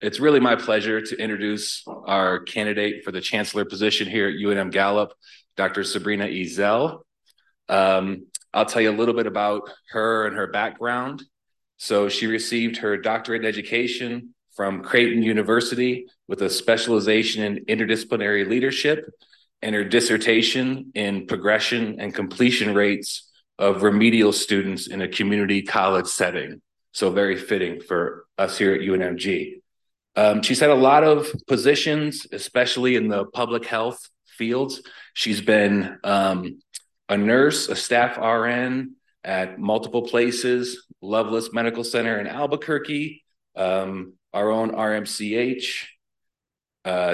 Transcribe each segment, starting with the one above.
It's really my pleasure to introduce our candidate for the chancellor position here at UNM Gallup, Dr. Sabrina Ezzell. I'll tell you a little bit about her and her background. So she received her doctorate in education from Creighton University with a specialization in interdisciplinary leadership and her dissertation in progression and completion rates of remedial students in a community college setting. So very fitting for us here at UNMG. She's had a lot of positions, especially in the public health fields. She's been a nurse, a staff RN at multiple places, Loveless Medical Center in Albuquerque, our own RMCH,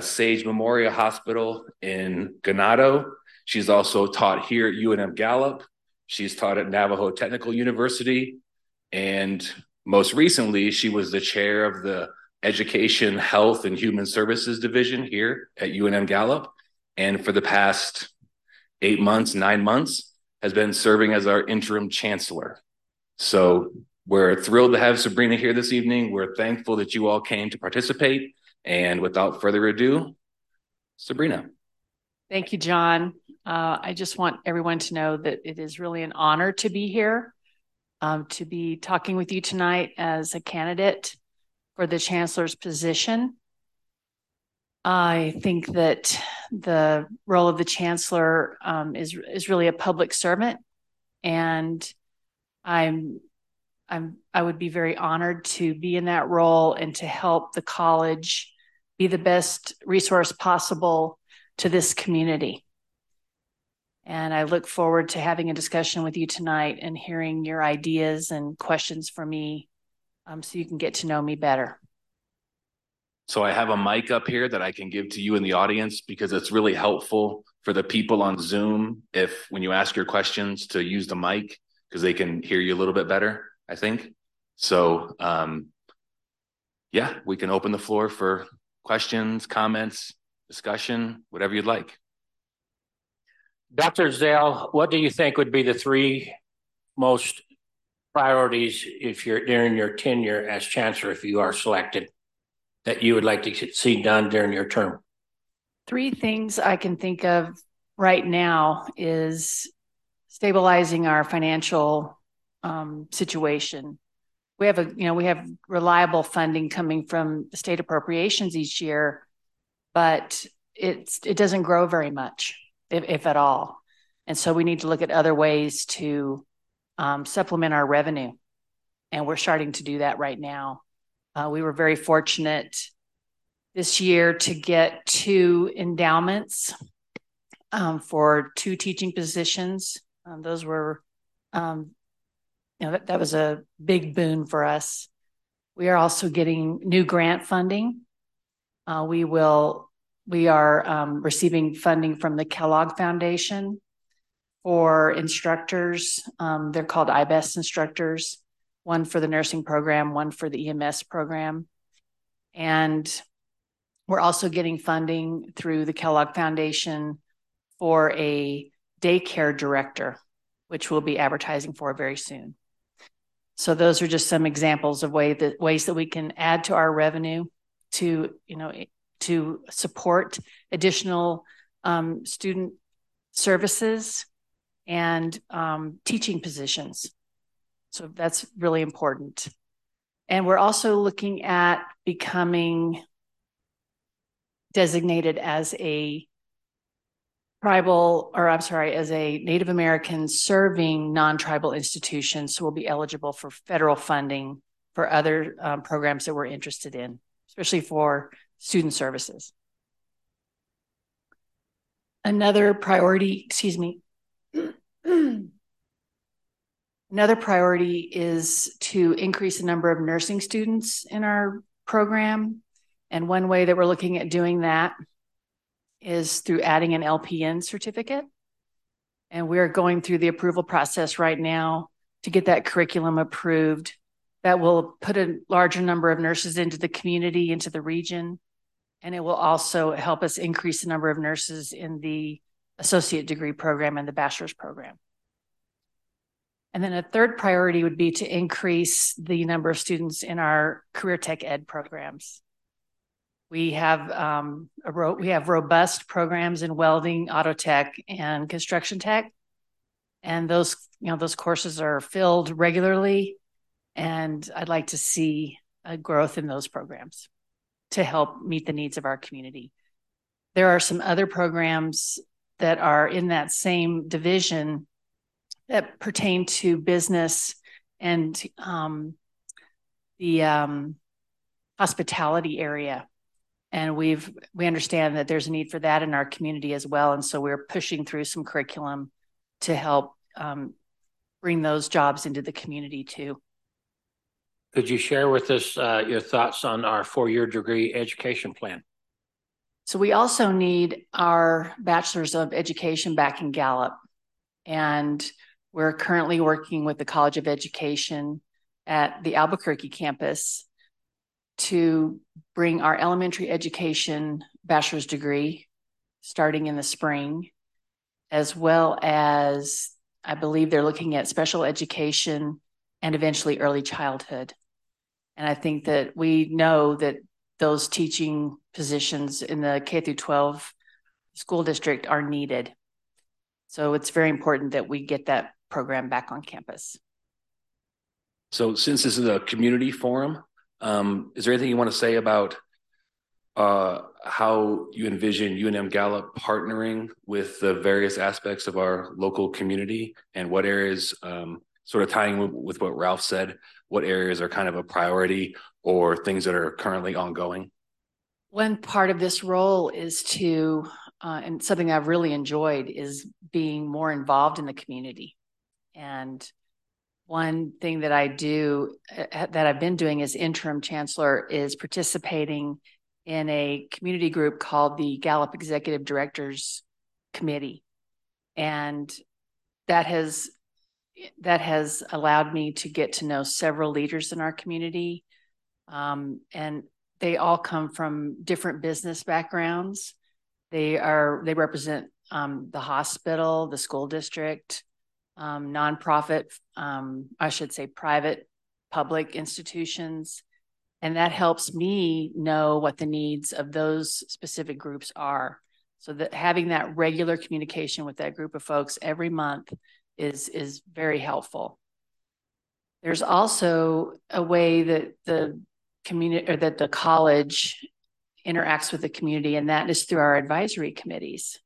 Sage Memorial Hospital in Ganado. She's also taught here at UNM Gallup. She's taught at Navajo Technical University. And most recently, she was the chair of the Education, Health, and Human Services Division here at UNM Gallup. And for the past 9 months, has been serving as our interim chancellor. So we're thrilled to have Sabrina here this evening. We're thankful that you all came to participate. And without further ado, Sabrina. Thank you, John. I just want everyone to know that it is really an honor to be here, to be talking with you tonight as a candidate for the chancellor's position. I think that the role of the chancellor is really a public servant, and I would be very honored to be in that role and to help the college be the best resource possible to this community. And I look forward to having a discussion with you tonight and hearing your ideas and questions for me, so you can get to know me better. So I have a mic up here that I can give to you in the audience, because it's really helpful for the people on Zoom if when you ask your questions to use the mic, because they can hear you a little bit better, I think. So yeah, we can open the floor for questions, comments, discussion, whatever you'd like. Dr. Ezzell, what do you think would be the three most priorities if you're during your tenure as chancellor, if you are selected, that you would like to see done during your term? Three things I can think of right now is stabilizing our financial situation. We have we have reliable funding coming from state appropriations each year, but it doesn't grow very much, if at all. And so we need to look at other ways to supplement our revenue. And we're starting to do that right now. We were very fortunate this year to get 2 endowments for 2 teaching positions. Those were, that was a big boon for us. We are also getting new grant funding. We are receiving funding from the Kellogg Foundation for instructors. They're called IBEST instructors, one for the nursing program, one for the EMS program. And we're also getting funding through the Kellogg Foundation for a daycare director, which we'll be advertising for very soon. So those are just some examples of ways that we can add to our revenue to support additional student services and teaching positions. So that's really important. And we're also looking at becoming designated as a Native American serving non-tribal institution. So we'll be eligible for federal funding for other programs that we're interested in, especially for student services. Another priority is to increase the number of nursing students in our program. And one way that we're looking at doing that is through adding an LPN certificate. And we're going through the approval process right now to get that curriculum approved. That will put a larger number of nurses into the community, into the region, and it will also help us increase the number of nurses in the associate degree program and the bachelor's program. And then a third priority would be to increase the number of students in our career tech ed programs. We have robust programs in welding, auto tech, and construction tech, and those, you know, those courses are filled regularly, and I'd like to see a growth in those programs to help meet the needs of our community. There are some other programs that are in that same division that pertain to business and the hospitality area. And we understand that there's a need for that in our community as well. And so we're pushing through some curriculum to help bring those jobs into the community too. Could you share with us your thoughts on our four-year degree education plan? So we also need our Bachelor's of Education back in Gallup. And we're currently working with the College of Education at the Albuquerque campus to bring our elementary education bachelor's degree starting in the spring, as well as I believe they're looking at special education and eventually early childhood. And I think that we know that those teaching positions in the K-12 school district are needed. So it's very important that we get that program back on campus. So since this is a community forum, is there anything you want to say about how you envision UNM Gallup partnering with the various aspects of our local community, and what areas, sort of tying with what Ralph said, what areas are kind of a priority or things that are currently ongoing? One part of this role is to, and something I've really enjoyed, is being more involved in the community. And one thing that I do, that I've been doing as interim chancellor, is participating in a community group called the Gallup Executive Directors Committee. And that has allowed me to get to know several leaders in our community. And they all come from different business backgrounds. They represent the hospital, the school district, nonprofit, I should say private, public institutions. And that helps me know what the needs of those specific groups are. So that having that regular communication with that group of folks every month is very helpful. There's also a way that the community, or that the college, interacts with the community, and that is through our advisory committees.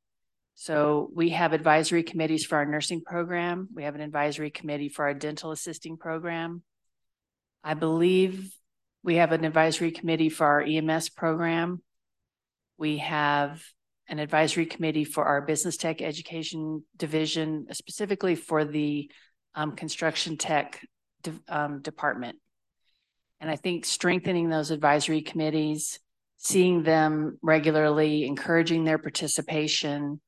So we have advisory committees for our nursing program. We have an advisory committee for our dental assisting program. I believe we have an advisory committee for our EMS program. We have an advisory committee for our business tech education division, specifically for the construction tech department. And I think strengthening those advisory committees, seeing them regularly, encouraging their participation,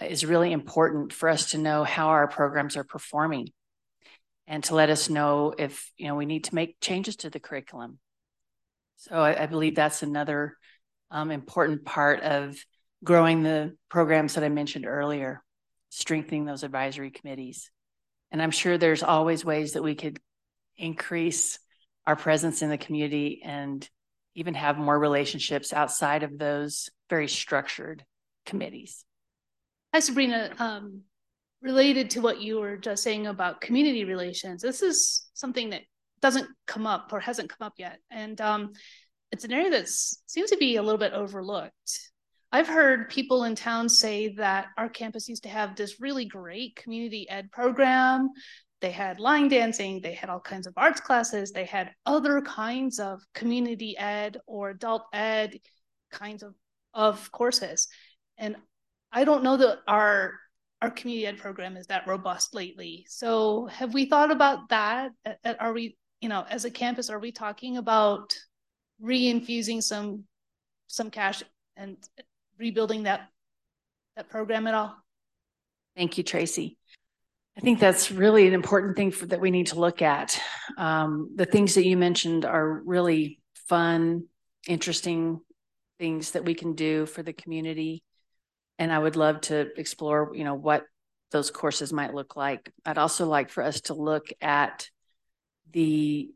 is really important for us to know how our programs are performing and to let us know if, you know, we need to make changes to the curriculum. So I believe that's another important part of growing the programs that I mentioned earlier, strengthening those advisory committees. And I'm sure there's always ways that we could increase our presence in the community and even have more relationships outside of those very structured committees. Hi, Sabrina. Related to what you were just saying about community relations, this is something that doesn't come up or hasn't come up yet. And it's an area that seems to be a little bit overlooked. I've heard people in town say that our campus used to have this really great community ed program. They had line dancing, they had all kinds of arts classes, they had other kinds of community ed or adult ed kinds of courses. And I don't know that our community ed program is that robust lately. So have we thought about that? Are we, you know, as a campus, are we talking about reinfusing some cash and rebuilding that program at all? Thank you, Tracy. I think that's really an important thing that we need to look at. The things that you mentioned are really fun, interesting things that we can do for the community. And I would love to explore, you know, what those courses might look like. I'd also like for us to look at the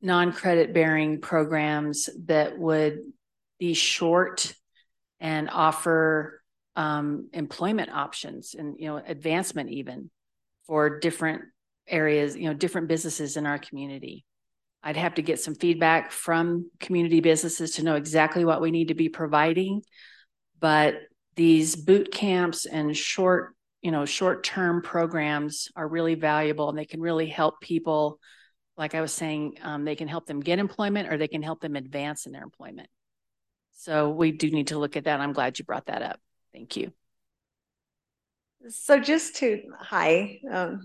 non-credit bearing programs that would be short and offer employment options and, you know, advancement even for different areas, you know, different businesses in our community. I'd have to get some feedback from community businesses to know exactly what we need to be providing. But these boot camps and short, you know, short-term programs are really valuable, and they can really help people. Like I was saying, they can help them get employment, or they can help them advance in their employment. So we do need to look at that. I'm glad you brought that up. Thank you. So just to, Dr.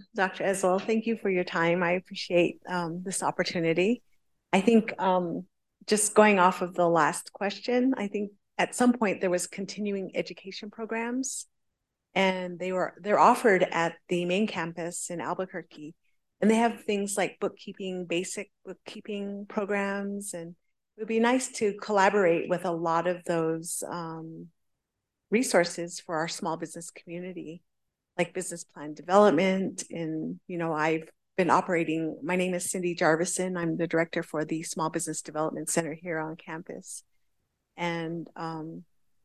Ezzell, thank you for your time. I appreciate this opportunity. I think just going off of the last question, I think at some point there was continuing education programs, and they're offered at the main campus in Albuquerque. And they have things like bookkeeping, basic bookkeeping programs. And it would be nice to collaborate with a lot of those resources for our small business community, like business plan development. And, you know, I've been operating, my name is Cindy Jarvison. I'm the director for the Small Business Development Center here on campus. And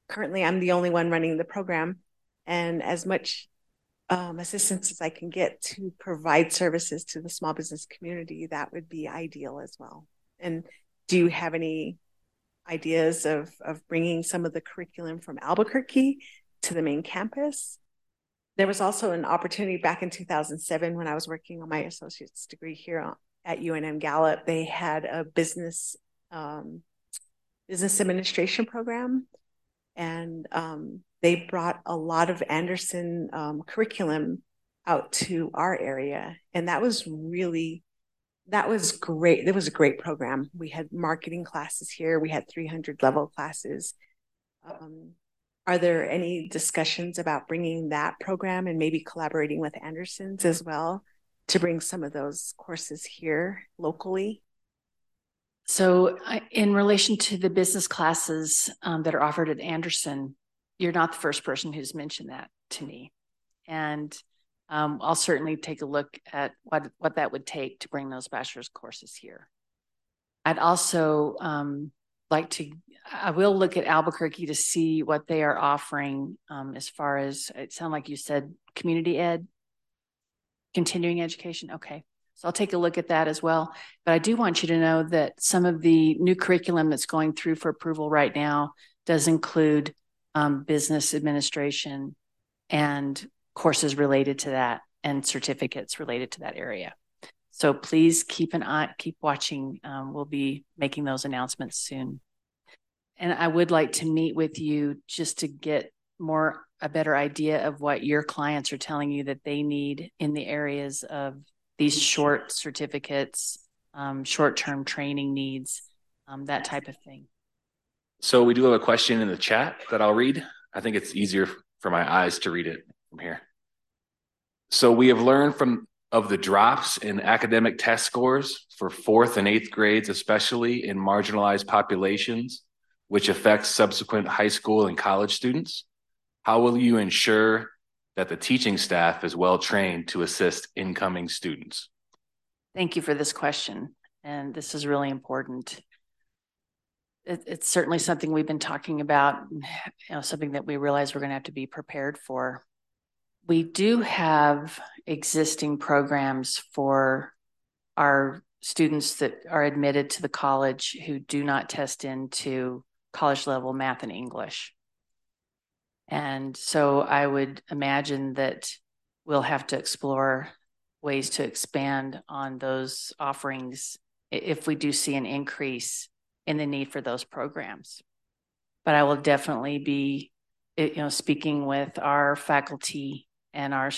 currently I'm the only one running the program. And as much assistance as I can get to provide services to the small business community, that would be ideal as well. And do you have any ideas of bringing some of the curriculum from Albuquerque to the main campus? There was also an opportunity back in 2007 when I was working on my associate's degree here at UNM Gallup. They had a business administration program, and they brought a lot of Anderson curriculum out to our area. And that was great. It was a great program. We had marketing classes here. We had 300 level classes. Are there any discussions about bringing that program and maybe collaborating with Anderson's as well to bring some of those courses here locally? So in relation to the business classes that are offered at Anderson, you're not the first person who's mentioned that to me. And I'll certainly take a look at what that would take to bring those bachelor's courses here. I'd also I will look at Albuquerque to see what they are offering as far as, it sounded like you said community ed, continuing education. Okay, so I'll take a look at that as well. But I do want you to know that some of the new curriculum that's going through for approval right now does include business administration and courses related to that and certificates related to that area. So please keep an eye, keep watching. We'll be making those announcements soon. And I would like to meet with you just to get a better idea of what your clients are telling you that they need in the areas of these short certificates, short-term training needs, that type of thing. So we do have a question in the chat that I'll read. I think it's easier for my eyes to read it from here. So we have learned of the drops in academic test scores for 4th and 8th grades, especially in marginalized populations, which affects subsequent high school and college students. How will you ensure that the teaching staff is well trained to assist incoming students? Thank you for this question. And this is really important. It's certainly something we've been talking about, you know, something that we realize we're going to have to be prepared for. We do have existing programs for our students that are admitted to the college who do not test into college level math and English. And so I would imagine that we'll have to explore ways to expand on those offerings if we do see an increase in the need for those programs. But I will definitely be, you know, speaking with our faculty and our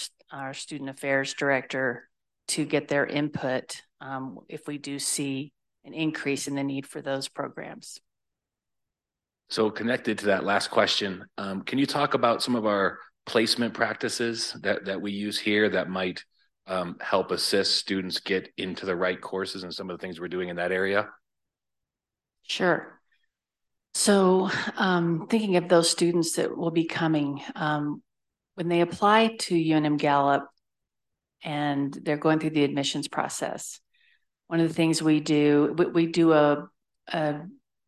student affairs director to get their input if we do see an increase in the need for those programs. So connected to that last question, can you talk about some of our placement practices that we use here that might help assist students get into the right courses and some of the things we're doing in that area? Sure. So thinking of those students that will be coming, when they apply to UNM Gallup and they're going through the admissions process, one of the things we do, we do a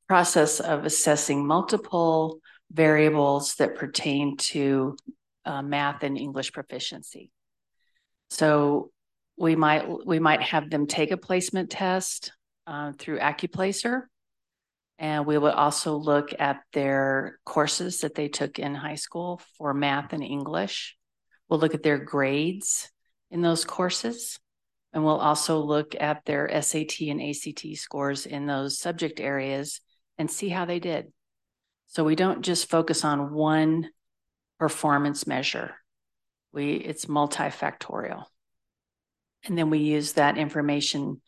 process of assessing multiple variables that pertain to math and English proficiency. So we might have them take a placement test through Accuplacer, and we would also look at their courses that they took in high school for math and English. We'll look at their grades in those courses, and we'll also look at their SAT and ACT scores in those subject areas and see how they did. So we don't just focus on one performance measure. It's multifactorial. And then we use that information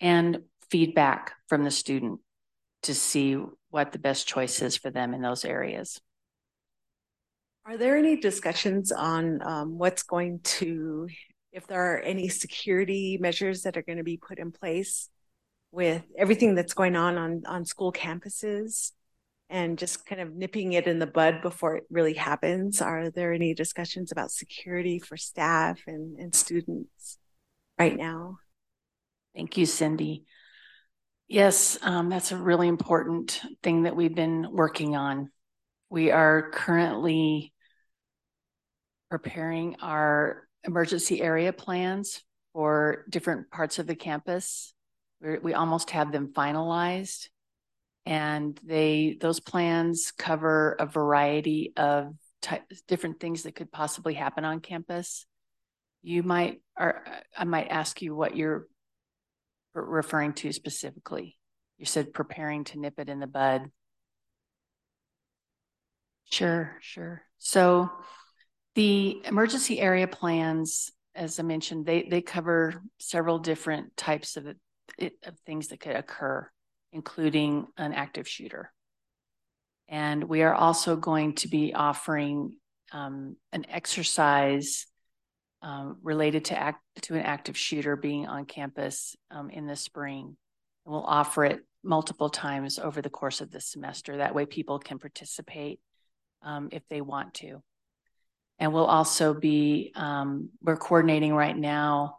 and feedback from the student to see what the best choice is for them in those areas. Are there any discussions on if there are any security measures that are going to be put in place with everything that's going on school campuses and just kind of nipping it in the bud before it really happens? Are there any discussions about security for staff and students right now? Thank you, Cindy. Yes, that's a really important thing that we've been working on. We are currently preparing our emergency area plans for different parts of the campus. We almost have them finalized, and those plans cover a variety of different things that could possibly happen on campus. I might ask you what you're referring to specifically. You said preparing to nip it in the bud. Sure. So the emergency area plans, as I mentioned, they cover several different types of things that could occur, including an active shooter. And we are also going to be offering an exercise related to an active shooter being on campus in the spring. And we'll offer it multiple times over the course of the semester. That way people can participate if they want to. And we'll also be, we're coordinating right now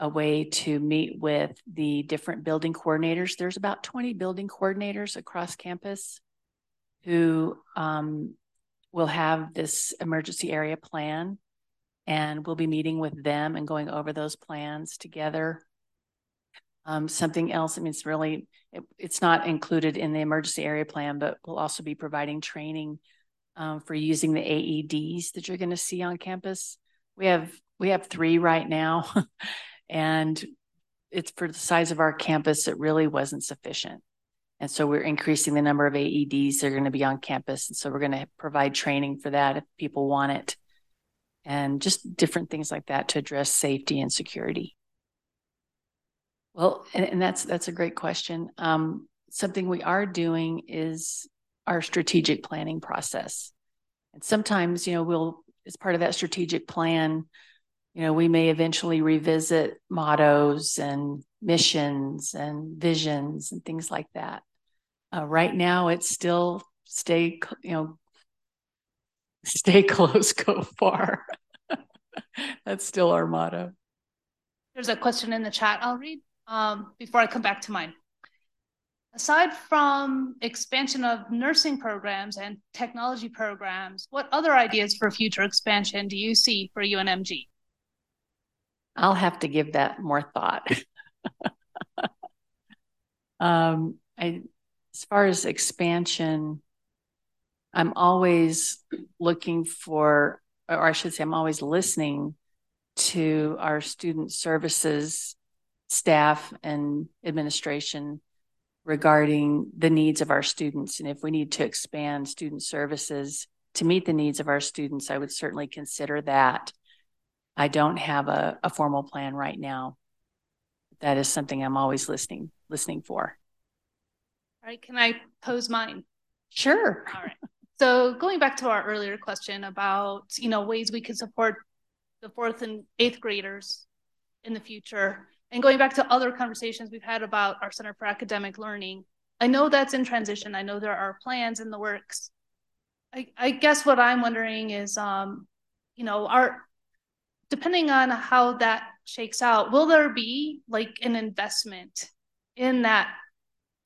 a way to meet with the different building coordinators. There's about 20 building coordinators across campus who will have this emergency area plan, and we'll be meeting with them and going over those plans together. Something else, I mean, it's not included in the emergency area plan, but we'll also be providing training for using the AEDs that you're going to see on campus. We have 3 right now, and it's for the size of our campus, it really wasn't sufficient. And so we're increasing the number of AEDs that are going to be on campus. And so we're going to provide training for that if people want it, and just different things like that to address safety and security. Well, and that's a great question. Something we are doing is our strategic planning process. And sometimes, as part of that strategic plan, we may eventually revisit mottos and missions and visions and things like that. Right now it's still stay close, go far. That's still our motto. There's a question in the chat I'll read before I come back to mine. Aside from expansion of nursing programs and technology programs, what other ideas for future expansion do you see for UNMG? I'll have to give that more thought. As far as expansion, I'm always I'm always listening to our student services staff and administration regarding the needs of our students. And if we need to expand student services to meet the needs of our students, I would certainly consider that. I don't have a formal plan right now. That is something I'm always listening for. All right, can I pose mine? Sure. All right. So going back to our earlier question about, ways we can support the 4th and 8th graders in the future, and going back to other conversations we've had about our Center for Academic Learning, I know that's in transition. I know there are plans in the works. I guess what I'm wondering is, depending on how that shakes out, will there be an investment in that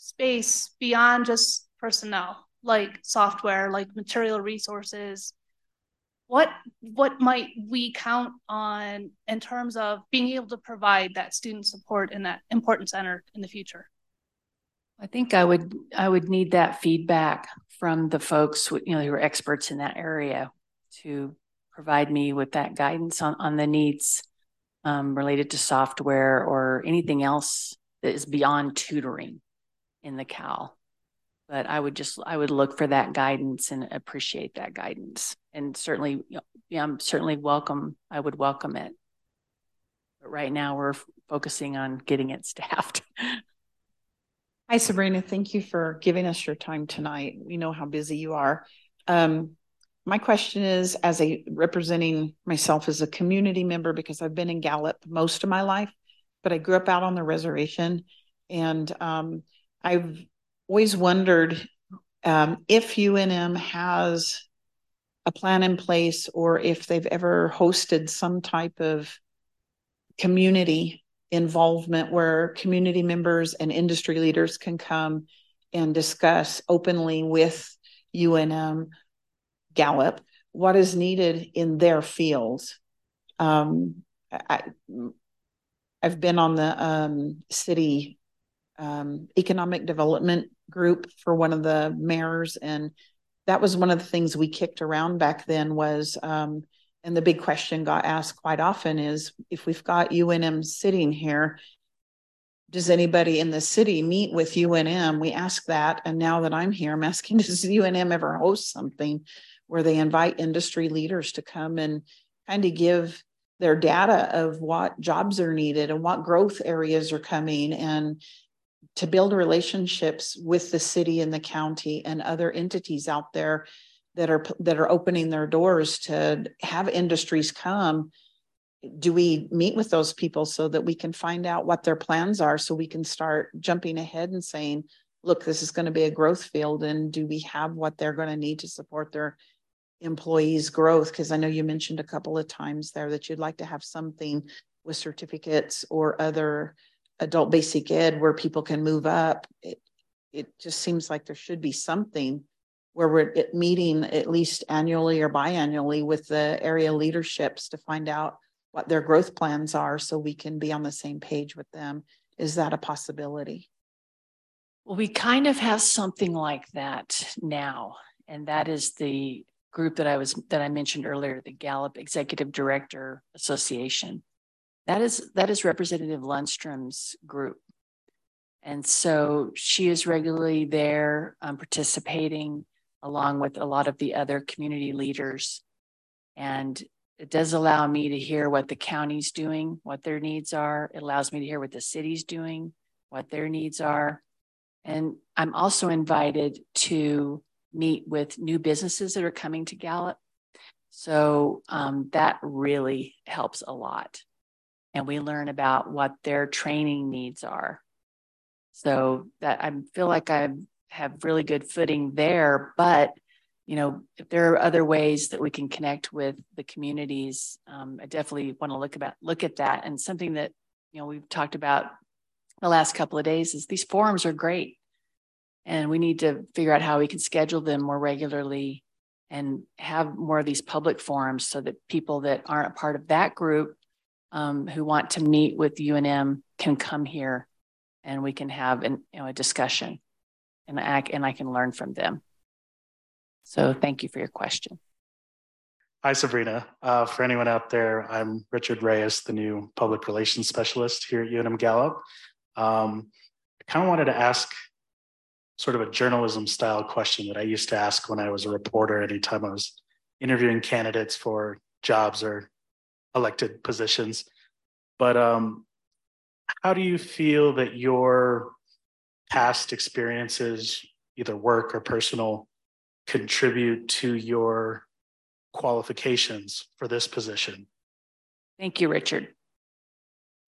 space beyond just personnel, like software, like material resources? What might we count on in terms of being able to provide that student support in that important center in the future? I think I would need that feedback from the folks who are experts in that area to provide me with that guidance on the needs related to software or anything else that is beyond tutoring in the Cal. But I would look for that guidance and appreciate that guidance. And certainly, I'm certainly welcome. I would welcome it. But right now we're focusing on getting it staffed. Hi, Sabrina. Thank you for giving us your time tonight. We know how busy you are. My question is, representing myself as a community member, because I've been in Gallup most of my life, but I grew up out on the reservation. And I've always wondered if UNM has a plan in place, or if they've ever hosted some type of community involvement where community members and industry leaders can come and discuss openly with UNM Gallup what is needed in their fields. I've been on the city economic development group for one of the mayors, and that was one of the things we kicked around back then was, and the big question got asked quite often is, if we've got UNM sitting here, does anybody in the city meet with UNM? We ask that. And now that I'm here, I'm asking, does UNM ever host something where they invite industry leaders to come and kind of give their data of what jobs are needed and what growth areas are coming, and to build relationships with the city and the county and other entities out there that are opening their doors to have industries come? Do we meet with those people so that we can find out what their plans are, so we can start jumping ahead and saying, look, this is going to be a growth field, and do we have what they're going to need to support their employees' growth? Because I know you mentioned a couple of times there that you'd like to have something with certificates or other adult basic ed where people can move up. It just seems like there should be something where we're meeting at least annually or biannually with the area leaderships to find out what their growth plans are, so we can be on the same page with them. Is that a possibility? Well, we kind of have something like that now, and that is the group that I mentioned earlier, the Gallup Executive Director Association. That is Representative Lundstrom's group. And so she is regularly there participating along with a lot of the other community leaders. And it does allow me to hear what the county's doing, what their needs are. It allows me to hear what the city's doing, what their needs are. And I'm also invited to meet with new businesses that are coming to Gallup. So that really helps a lot. And we learn about what their training needs are. So that, I feel like I have really good footing there, but if there are other ways that we can connect with the communities, I definitely want to look at that. And something that, we've talked about the last couple of days is these forums are great, and we need to figure out how we can schedule them more regularly and have more of these public forums so that people that aren't a part of that group who want to meet with UNM can come here, and we can have a discussion, and I can learn from them. So thank you for your question. Hi, Sabrina. For anyone out there, I'm Richard Reyes, the new public relations specialist here at UNM Gallup. I kind of wanted to ask sort of a journalism style question that I used to ask when I was a reporter anytime I was interviewing candidates for jobs or elected positions, but how do you feel that your past experiences, either work or personal, contribute to your qualifications for this position? Thank you, Richard.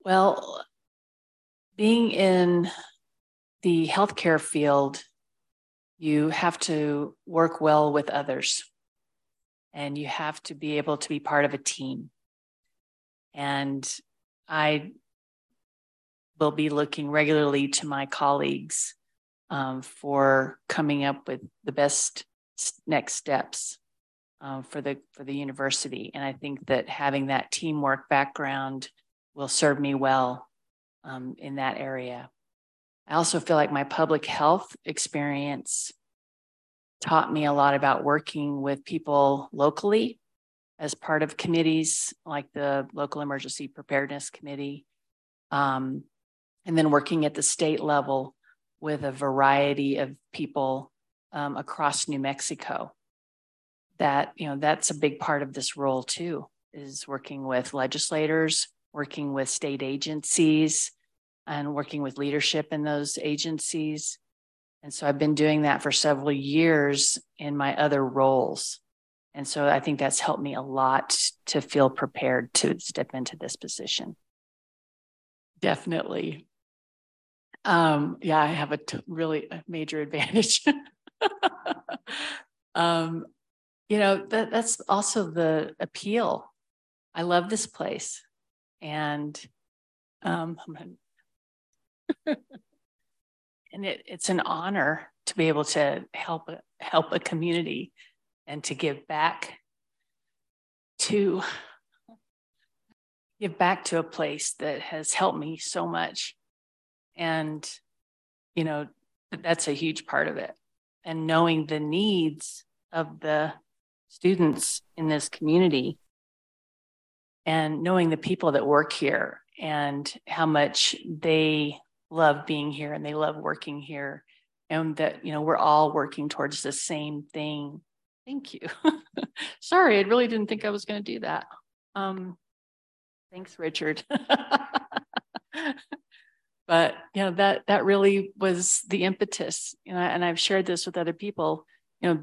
Well, being in the healthcare field, you have to work well with others, and you have to be able to be part of a team. And I will be looking regularly to my colleagues for coming up with the best next steps for the university. And I think that having that teamwork background will serve me well in that area. I also feel like my public health experience taught me a lot about working with people locally as part of committees like the Local Emergency Preparedness Committee, and then working at the state level with a variety of people across New Mexico. That's a big part of this role too, is working with legislators, working with state agencies, and working with leadership in those agencies. And so I've been doing that for several years in my other roles. And so I think that's helped me a lot to feel prepared to step into this position. Definitely. I have a really major advantage. That's also the appeal. I love this place. And and it's an honor to be able to help a community and to give back to a place that has helped me so much. And, that's a huge part of it. And knowing the needs of the students in this community and knowing the people that work here and how much they love being here and they love working here, and that, we're all working towards the same thing. Thank you. Sorry, I really didn't think I was going to do that. Thanks, Richard. But that really was the impetus. And I've shared this with other people.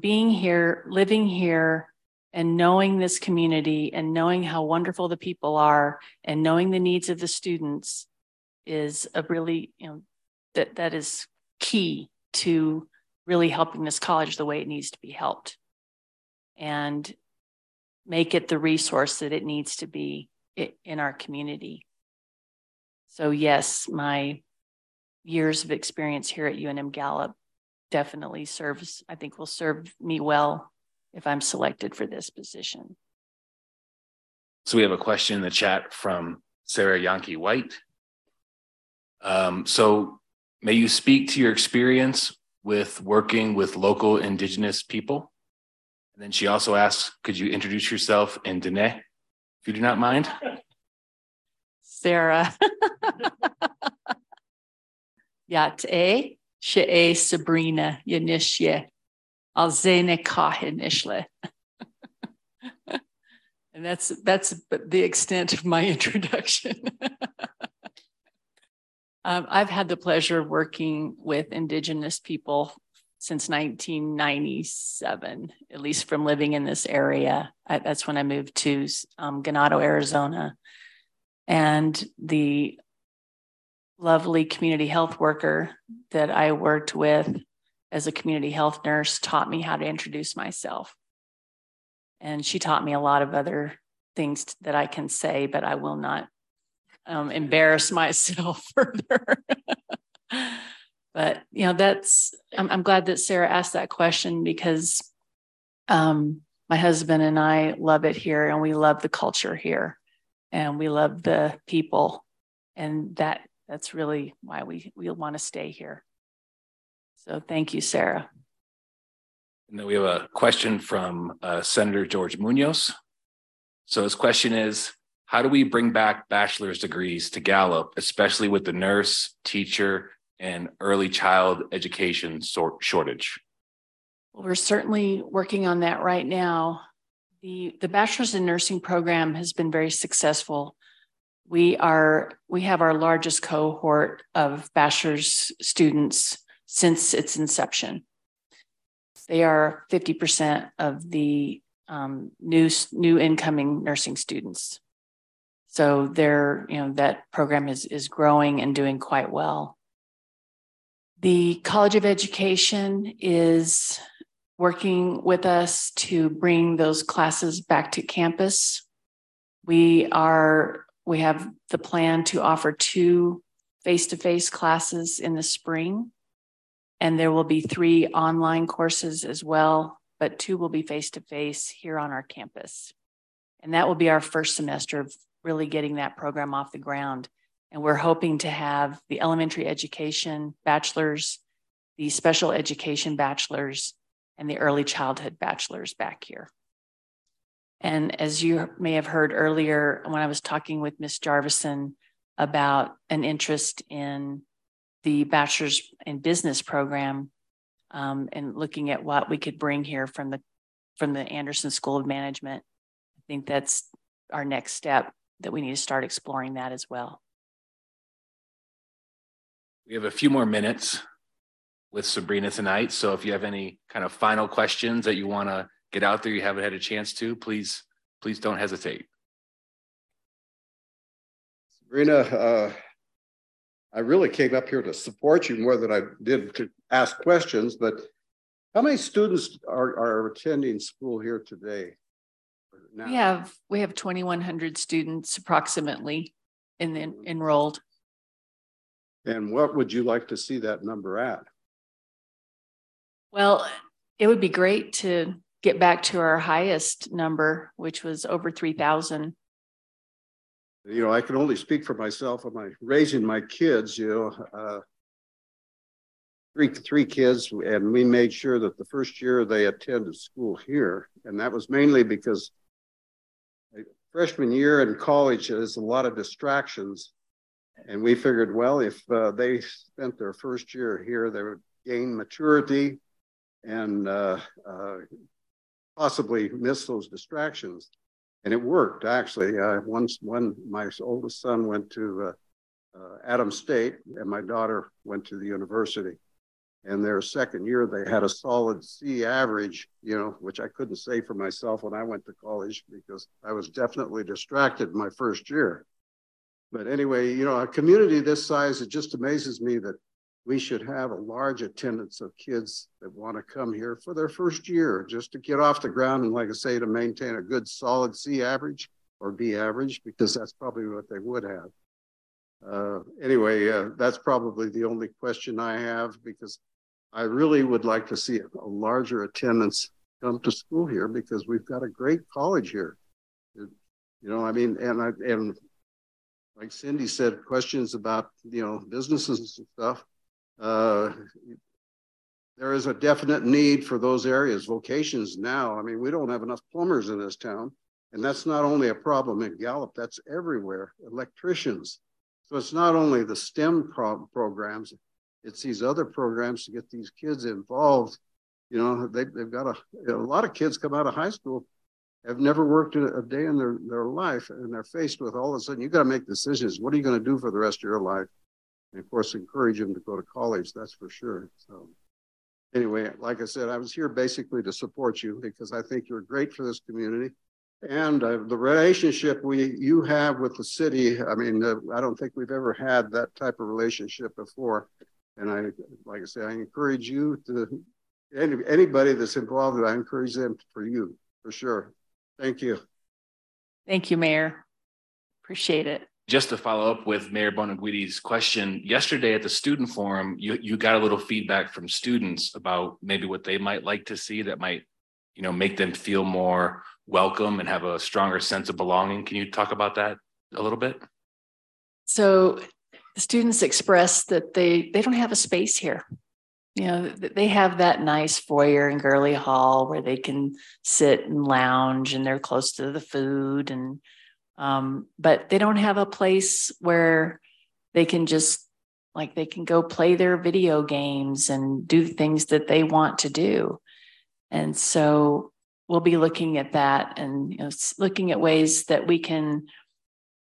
Being here, living here, and knowing this community, and knowing how wonderful the people are, and knowing the needs of the students is a really, that is key to really helping this college the way it needs to be helped, and make it the resource that it needs to be in our community. So yes, my years of experience here at UNM Gallup definitely will serve me well if I'm selected for this position. So we have a question in the chat from Sarah Yankee White. So may you speak to your experience with working with local indigenous people? And then she also asks, could you introduce yourself in Diné, if you do not mind? Sarah. Yat'e, she'e Sabrina, Yanishye, Alzene Kahinishle. And that's the extent of my introduction. I've had the pleasure of working with indigenous people since 1997, at least from living in this area. That's when I moved to Ganado, Arizona. And the lovely community health worker that I worked with as a community health nurse taught me how to introduce myself. And she taught me a lot of other things that I can say, but I will not embarrass myself further. But, I'm glad that Sarah asked that question, because my husband and I love it here, and we love the culture here, and we love the people, and that's really why we want to stay here. So thank you, Sarah. And then we have a question from Senator George Munoz. So his question is, how do we bring back bachelor's degrees to Gallup, especially with the nurse, teacher, and early child education shortage? Well, we're certainly working on that right now. The bachelor's in nursing program has been very successful. We have our largest cohort of bachelor's students since its inception. They are 50% of the new incoming nursing students. So they're, that program is growing and doing quite well. The College of Education is working with us to bring those classes back to campus. We have the plan to offer 2 face-to-face classes in the spring, And there will be 3 online courses as well, but 2 will be face-to-face here on our campus. And that will be our first semester of really getting that program off the ground. And we're hoping to have the elementary education bachelors, the special education bachelors, and the early childhood bachelors back here. And as you may have heard earlier, when I was talking with Ms. Jarvison about an interest in the bachelor's in business program and looking at what we could bring here from the Anderson School of Management, I think that's our next step, that we need to start exploring that as well. We have a few more minutes with Sabrina tonight. So if you have any kind of final questions that you want to get out there, you haven't had a chance to, please don't hesitate. Sabrina, I really came up here to support you more than I did to ask questions, but how many students are attending school here today? Now? We have 2,100 students approximately enrolled. And what would you like to see that number at? Well, it would be great to get back to our highest number, which was over 3,000. You know, I can only speak for myself when I'm raising my kids, you know, three kids, and we made sure that the first year they attended school here. And that was mainly because freshman year in college is a lot of distractions. And we figured, well, if they spent their first year here, they would gain maturity and possibly miss those distractions. And it worked, actually. Once my oldest son went to Adams State, and my daughter went to the university. And their second year, they had a solid C average, you know, which I couldn't say for myself when I went to college because I was definitely distracted my first year. But anyway, you know, a community this size, it just amazes me that we should have a large attendance of kids that want to come here for their first year, just to get off the ground and, like I say, to maintain a good solid C average or B average, because that's probably what they would have. Anyway, that's probably the only question I have, because I really would like to see a larger attendance come to school here, because we've got a great college here. You know, I mean, and like Cindy said, questions about, you know, businesses and stuff. There is a definite need for those areas, vocations now. I mean, we don't have enough plumbers in this town, and that's not only a problem in Gallup, that's everywhere, electricians. So it's not only the STEM programs, it's these other programs to get these kids involved. You know, they've got a lot of kids come out of high school, have never worked a day in their life, and they're faced with all of a sudden, you got to make decisions. What are you going to do for the rest of your life? And of course, encourage them to go to college, that's for sure. So anyway, like I said, I was here basically to support you because I think you're great for this community. And the relationship you have with the city, I mean, I don't think we've ever had that type of relationship before. And I, like I said, I encourage you to, anybody that's involved, I encourage them for you, for sure. Thank you. Thank you, Mayor. Appreciate it. Just to follow up with Mayor Bonaguidi's question, yesterday at the student forum, you got a little feedback from students about maybe what they might like to see that might, you know, make them feel more welcome and have a stronger sense of belonging. Can you talk about that a little bit? So students expressed that they don't have a space here. You know, they have that nice foyer in Gurley Hall where they can sit and lounge and they're close to the food and but they don't have a place where they can just like they can go play their video games and do things that they want to do. And so we'll be looking at that and, you know, looking at ways that we can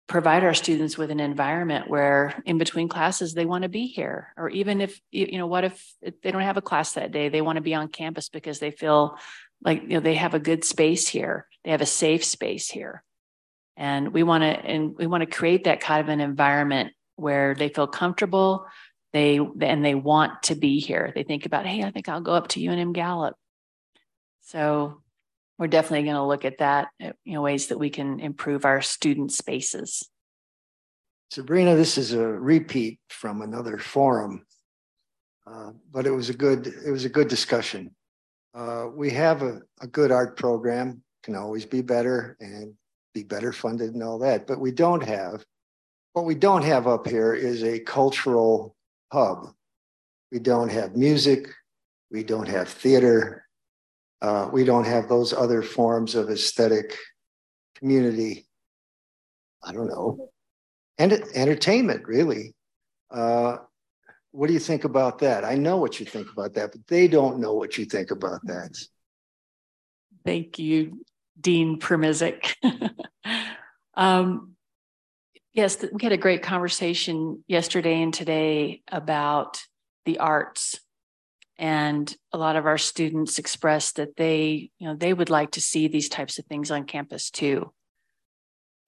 provide our students with an environment where in between classes they want to be here, or even if, you know, what if they don't have a class that day, they want to be on campus because they feel like, you know, they have a good space here, they have a safe space here. And we want to create that kind of an environment where they feel comfortable, they want to be here. They think about, hey, I think I'll go up to UNM Gallup. So we're definitely going to look at that, you know, ways that we can improve our student spaces. Sabrina, this is a repeat from another forum. But it was a good discussion. We have a good art program, can always be better and be better funded and all that. But what we don't have up here is a cultural hub. We don't have music. We don't have theater. We don't have those other forms of aesthetic community. I don't know. And entertainment, really. What do you think about that? I know what you think about that, but they don't know what you think about that. Thank you, Dean Permizik. Yes, we had a great conversation yesterday and today about the arts. And a lot of our students expressed that they would like to see these types of things on campus too.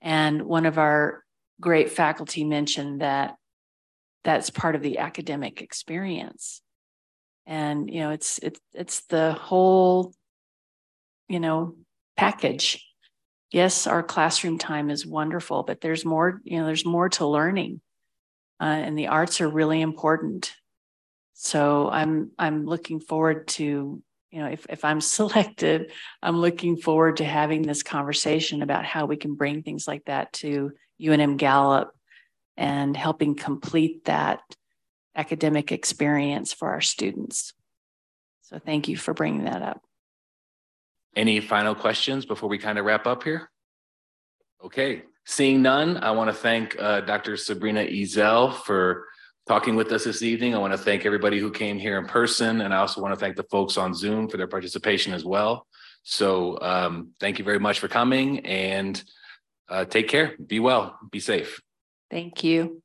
And one of our great faculty mentioned that that's part of the academic experience. And, it's the whole, package. Yes, our classroom time is wonderful, but there's more, there's more to learning. And the arts are really important. So I'm looking forward to, if I'm selected, I'm looking forward to having this conversation about how we can bring things like that to UNM Gallup and helping complete that academic experience for our students. So thank you for bringing that up. Any final questions before we kind of wrap up here? Okay, seeing none, I want to thank Dr. Sabrina Ezzell for talking with us this evening. I want to thank everybody who came here in person, and I also want to thank the folks on Zoom for their participation as well. So thank you very much for coming, and take care, be well, be safe. Thank you.